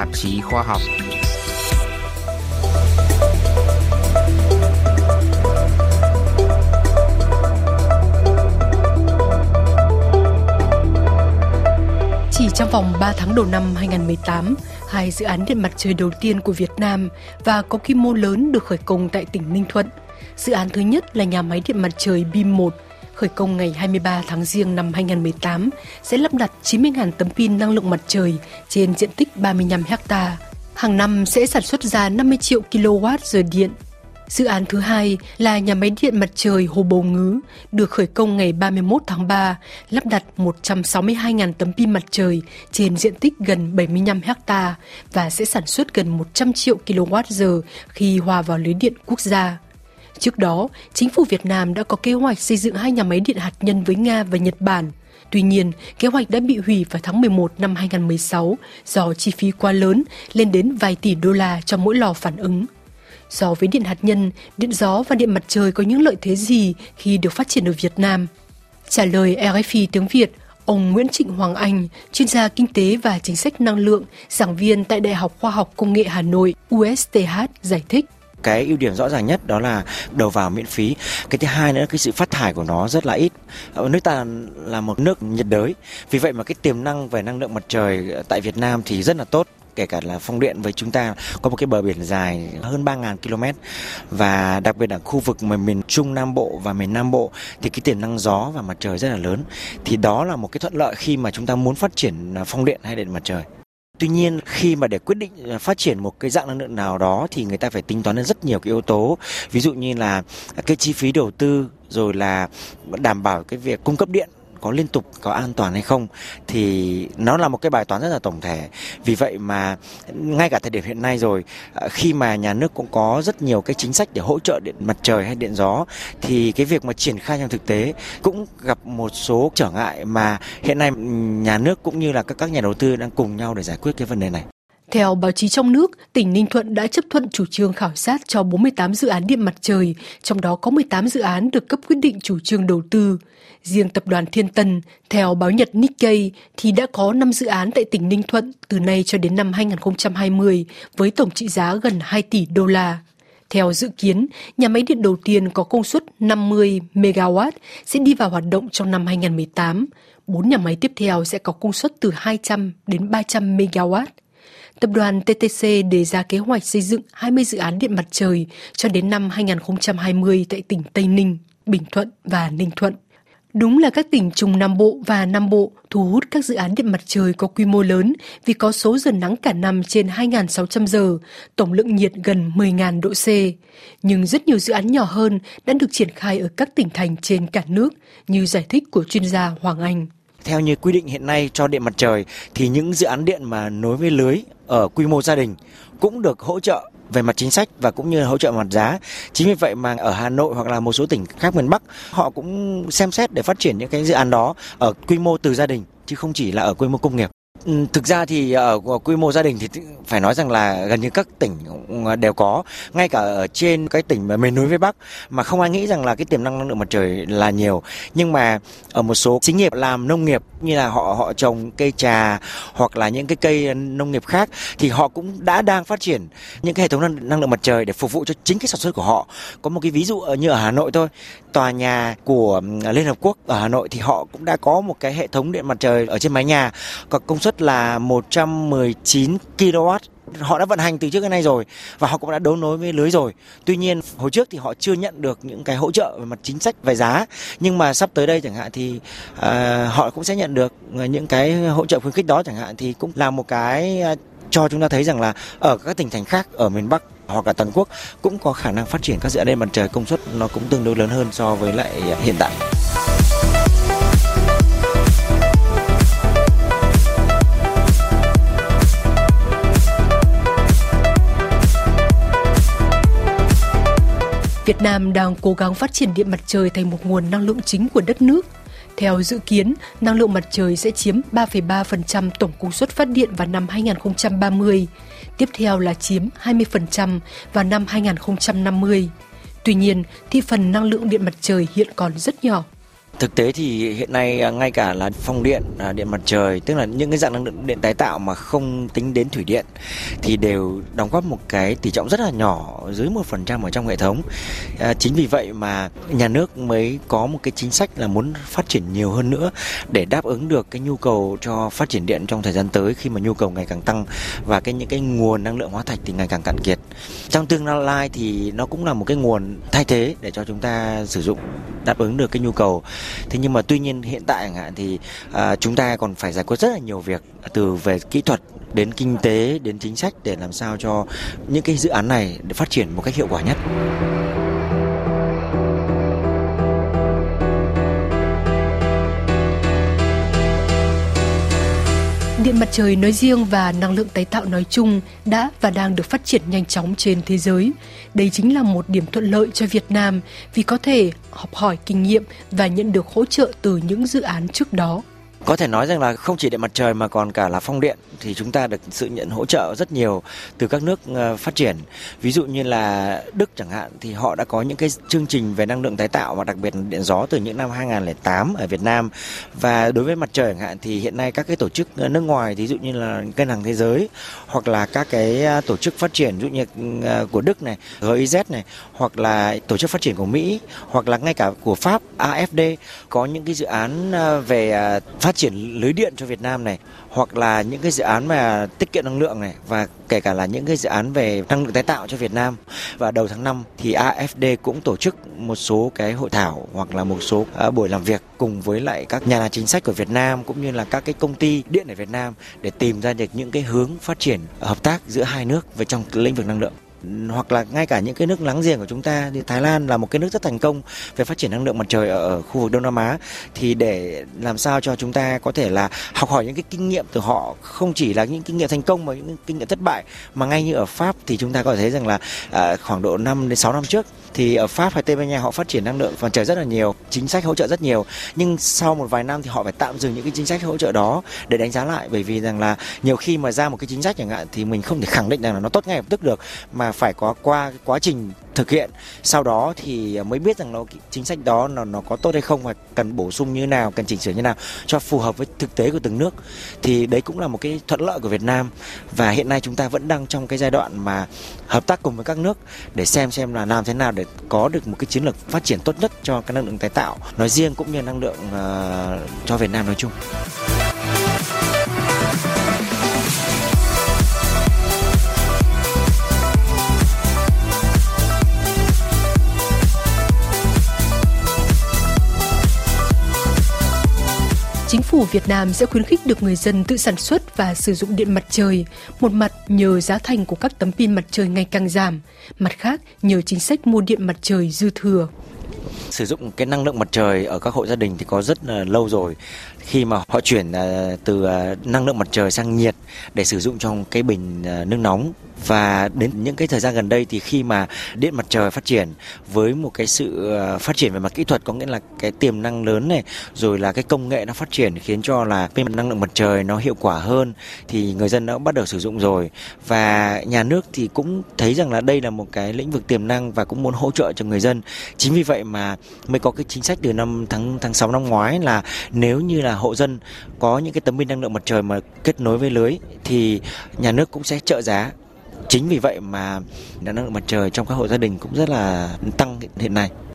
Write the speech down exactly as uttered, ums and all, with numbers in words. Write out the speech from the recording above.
tạp chí khoa học. Chỉ trong vòng ba tháng đầu năm hai không một tám, hai dự án điện mặt trời đầu tiên của Việt Nam và có quy mô lớn được khởi công tại tỉnh Ninh Thuận. Dự án thứ nhất là nhà máy điện mặt trời Bi một, khởi công ngày hai mươi ba tháng Giêng năm hai không một tám, sẽ lắp đặt chín mươi nghìn tấm pin năng lượng mặt trời trên diện tích ba mươi lăm héc ta. Hàng năm sẽ sản xuất ra năm mươi triệu ki lô oát giờ điện. Dự án thứ hai là nhà máy điện mặt trời Hồ Bầu Ngứ, được khởi công ngày ba mươi mốt tháng ba, lắp đặt một trăm sáu mươi hai nghìn tấm pin mặt trời trên diện tích gần bảy mươi lăm héc ta và sẽ sản xuất gần một trăm triệu ki lô oát giờ khi hòa vào lưới điện quốc gia. Trước đó, chính phủ Việt Nam đã có kế hoạch xây dựng hai nhà máy điện hạt nhân với Nga và Nhật Bản. Tuy nhiên, kế hoạch đã bị hủy vào tháng mười một năm hai không một sáu do chi phí quá lớn, lên đến vài tỷ đô la cho mỗi lò phản ứng. So với điện hạt nhân, điện gió và điện mặt trời có những lợi thế gì khi được phát triển ở Việt Nam? Trả lời R F I tiếng Việt, ông Nguyễn Trịnh Hoàng Anh, chuyên gia kinh tế và chính sách năng lượng, giảng viên tại Đại học Khoa học Công nghệ Hà Nội U S T H giải thích. Cái ưu điểm rõ ràng nhất đó là đầu vào miễn phí. Cái thứ hai nữa là cái sự phát thải của nó rất là ít. Nước ta là một nước nhiệt đới, vì vậy mà cái tiềm năng về năng lượng mặt trời tại Việt Nam thì rất là tốt. Kể cả là Phong Điện với chúng ta có một cái bờ biển dài hơn ba nghìn ki lô mét, và đặc biệt ở khu vực miền Trung Nam Bộ và miền Nam Bộ thì cái tiềm năng gió và mặt trời rất là lớn. Thì đó là một cái thuận lợi khi mà chúng ta muốn phát triển phong điện hay điện mặt trời. Tuy nhiên, khi mà để quyết định phát triển một cái dạng năng lượng nào đó thì người ta phải tính toán đến rất nhiều cái yếu tố. Ví dụ như là cái chi phí đầu tư, rồi là đảm bảo cái việc cung cấp điện có liên tục, có an toàn hay không, thì nó là một cái bài toán rất là tổng thể. Vì vậy mà ngay cả thời điểm hiện nay rồi, khi mà nhà nước cũng có rất nhiều cái chính sách để hỗ trợ điện mặt trời hay điện gió, thì cái việc mà triển khai trong thực tế cũng gặp một số trở ngại mà hiện nay nhà nước cũng như là các nhà đầu tư đang cùng nhau để giải quyết cái vấn đề này. Theo báo chí trong nước, tỉnh Ninh Thuận đã chấp thuận chủ trương khảo sát cho bốn mươi tám dự án điện mặt trời, trong đó có mười tám dự án được cấp quyết định chủ trương đầu tư. Riêng tập đoàn Thiên Tân, theo báo Nhật Nikkei, thì đã có năm dự án tại tỉnh Ninh Thuận từ nay cho đến năm hai không hai không với tổng trị giá gần hai tỷ đô la. Theo dự kiến, nhà máy điện đầu tiên có công suất năm mươi mê ga oát sẽ đi vào hoạt động trong năm hai không một tám. Bốn nhà máy tiếp theo sẽ có công suất từ hai trăm đến ba trăm mê ga oát. Tập đoàn T T C đề ra kế hoạch xây dựng hai mươi dự án điện mặt trời cho đến năm hai không hai không tại tỉnh Tây Ninh, Bình Thuận và Ninh Thuận. Đúng là các tỉnh Trung Nam Bộ và Nam Bộ thu hút các dự án điện mặt trời có quy mô lớn vì có số giờ nắng cả năm trên hai nghìn sáu trăm giờ, tổng lượng nhiệt gần mười nghìn độ C. Nhưng rất nhiều dự án nhỏ hơn đã được triển khai ở các tỉnh thành trên cả nước, như giải thích của chuyên gia Hoàng Anh. Theo như quy định hiện nay cho điện mặt trời thì những dự án điện mà nối với lưới ở quy mô gia đình cũng được hỗ trợ về mặt chính sách và cũng như hỗ trợ mặt giá. Chính vì vậy mà ở Hà Nội hoặc là một số tỉnh khác miền Bắc, họ cũng xem xét để phát triển những cái dự án đó ở quy mô từ gia đình chứ không chỉ là ở quy mô công nghiệp. Thực ra thì ở quy mô gia đình thì phải nói rằng là gần như các tỉnh đều có, ngay cả ở trên cái tỉnh miền núi phía Bắc mà không ai nghĩ rằng là cái tiềm năng năng lượng mặt trời là nhiều. Nhưng mà ở một số xí nghiệp làm nông nghiệp như là họ họ trồng cây trà hoặc là những cái cây nông nghiệp khác thì họ cũng đã đang phát triển những cái hệ thống năng, năng lượng mặt trời để phục vụ cho chính cái sản xuất của họ. Có một cái ví dụ như ở Hà Nội thôi, tòa nhà của Liên Hợp Quốc ở Hà Nội thì họ cũng đã có một cái hệ thống điện mặt trời ở trên mái nhà có công suất là một trăm mười chín ki lô oát. Họ đã vận hành từ trước đến nay rồi và họ cũng đã đấu nối với lưới rồi. Tuy nhiên hồi trước thì họ chưa nhận được những cái hỗ trợ về mặt chính sách về giá, nhưng mà sắp tới đây chẳng hạn thì uh, họ cũng sẽ nhận được những cái hỗ trợ khuyến khích đó chẳng hạn, thì cũng là một cái cho chúng ta thấy rằng là ở các tỉnh thành khác ở miền Bắc hoặc cả toàn quốc cũng có khả năng phát triển các dự án điện mặt trời công suất nó cũng tương đối lớn hơn so với lại hiện tại. Việt Nam đang cố gắng phát triển điện mặt trời thành một nguồn năng lượng chính của đất nước. Theo dự kiến, năng lượng mặt trời sẽ chiếm ba phẩy ba phần trăm tổng công suất phát điện vào năm hai không ba không, tiếp theo là chiếm hai mươi phần trăm vào năm hai không năm không. Tuy nhiên, thị phần năng lượng điện mặt trời hiện còn rất nhỏ. Thực tế thì hiện nay ngay cả là phong điện, điện mặt trời, tức là những cái dạng năng lượng điện tái tạo mà không tính đến thủy điện thì đều đóng góp một cái tỷ trọng rất là nhỏ, dưới một phần trăm ở trong hệ thống. À, chính vì vậy mà nhà nước mới có một cái chính sách là muốn phát triển nhiều hơn nữa để đáp ứng được cái nhu cầu cho phát triển điện trong thời gian tới, khi mà nhu cầu ngày càng tăng và cái những cái nguồn năng lượng hóa thạch thì ngày càng cạn kiệt. Trong tương lai thì nó cũng là một cái nguồn thay thế để cho chúng ta sử dụng, đáp ứng được cái nhu cầu. Thế nhưng mà tuy nhiên hiện tại chẳng hạn thì à, chúng ta còn phải giải quyết rất là nhiều việc, từ về kỹ thuật đến kinh tế đến chính sách, để làm sao cho những cái dự án này để phát triển một cách hiệu quả nhất. Điện mặt trời nói riêng và năng lượng tái tạo nói chung đã và đang được phát triển nhanh chóng trên thế giới. Đây chính là một điểm thuận lợi cho Việt Nam vì có thể học hỏi kinh nghiệm và nhận được hỗ trợ từ những dự án trước đó. Có thể nói rằng là không chỉ điện mặt trời mà còn cả là phong điện thì chúng ta được sự nhận hỗ trợ rất nhiều từ các nước phát triển. Ví dụ như là Đức chẳng hạn thì họ đã có những cái chương trình về năng lượng tái tạo và đặc biệt là điện gió từ những năm hai nghìn không trăm lẻ tám ở Việt Nam. Và đối với mặt trời chẳng hạn thì hiện nay các cái tổ chức nước ngoài, ví dụ như là Ngân hàng Thế giới hoặc là các cái tổ chức phát triển, ví dụ như của Đức này, giê i dét này, hoặc là tổ chức phát triển của Mỹ, hoặc là ngay cả của Pháp, a ép đê có những cái dự án về phát phát triển lưới điện cho Việt Nam này, hoặc là những cái dự án mà tiết kiệm năng lượng này, và kể cả là những cái dự án về năng lượng tái tạo cho Việt Nam. Và đầu tháng năm thì a ép đê cũng tổ chức một số cái hội thảo hoặc là một số buổi làm việc cùng với lại các nhà chính sách của Việt Nam cũng như là các cái công ty điện ở Việt Nam để tìm ra được những cái hướng phát triển hợp tác giữa hai nước về trong lĩnh vực năng lượng. Hoặc là ngay cả những cái nước láng giềng của chúng ta, thì Thái Lan là một cái nước rất thành công về phát triển năng lượng mặt trời ở khu vực Đông Nam Á, thì để làm sao cho chúng ta có thể là học hỏi những cái kinh nghiệm từ họ, không chỉ là những kinh nghiệm thành công mà những kinh nghiệm thất bại. Mà ngay như ở Pháp thì chúng ta có thể thấy rằng là à, khoảng độ năm đến sáu năm trước thì ở Pháp hay Tây Ban Nha họ phát triển năng lượng mặt trời rất là nhiều, chính sách hỗ trợ rất nhiều, nhưng sau một vài năm thì họ phải tạm dừng những cái chính sách hỗ trợ đó để đánh giá lại, bởi vì rằng là nhiều khi mà ra một cái chính sách chẳng hạn thì mình không thể khẳng định rằng là nó tốt ngay lập tức được, mà phải có qua quá trình thực hiện, sau đó thì mới biết rằng nó chính sách đó nó nó có tốt hay không, và cần bổ sung như nào, cần chỉnh sửa như nào cho phù hợp với thực tế của từng nước. Thì đấy cũng là một cái thuận lợi của Việt Nam, và hiện nay chúng ta vẫn đang trong cái giai đoạn mà hợp tác cùng với các nước để xem xem là làm thế nào để có được một cái chiến lược phát triển tốt nhất cho cái năng lượng tái tạo nói riêng cũng như năng lượng uh, cho Việt Nam nói chung. Chính phủ Việt Nam sẽ khuyến khích được người dân tự sản xuất và sử dụng điện mặt trời, một mặt nhờ giá thành của các tấm pin mặt trời ngày càng giảm, mặt khác nhờ chính sách mua điện mặt trời dư thừa. Sử dụng cái năng lượng mặt trời ở các hộ gia đình thì có rất là lâu rồi, khi mà họ chuyển từ năng lượng mặt trời sang nhiệt để sử dụng trong cái bình nước nóng. Và đến những cái thời gian gần đây thì khi mà điện mặt trời phát triển với một cái sự phát triển về mặt kỹ thuật, có nghĩa là cái tiềm năng lớn này, rồi là cái công nghệ nó phát triển khiến cho là cái năng lượng mặt trời nó hiệu quả hơn, thì người dân đã bắt đầu sử dụng rồi. Và nhà nước thì cũng thấy rằng là đây là một cái lĩnh vực tiềm năng và cũng muốn hỗ trợ cho người dân. Chính vì vậy mà mới có cái chính sách từ năm tháng tháng sáu năm ngoái là nếu như là hộ dân có những cái tấm pin năng lượng mặt trời mà kết nối với lưới thì nhà nước cũng sẽ trợ giá. Chính vì vậy mà năng lượng mặt trời trong các hộ gia đình cũng rất là tăng hiện nay.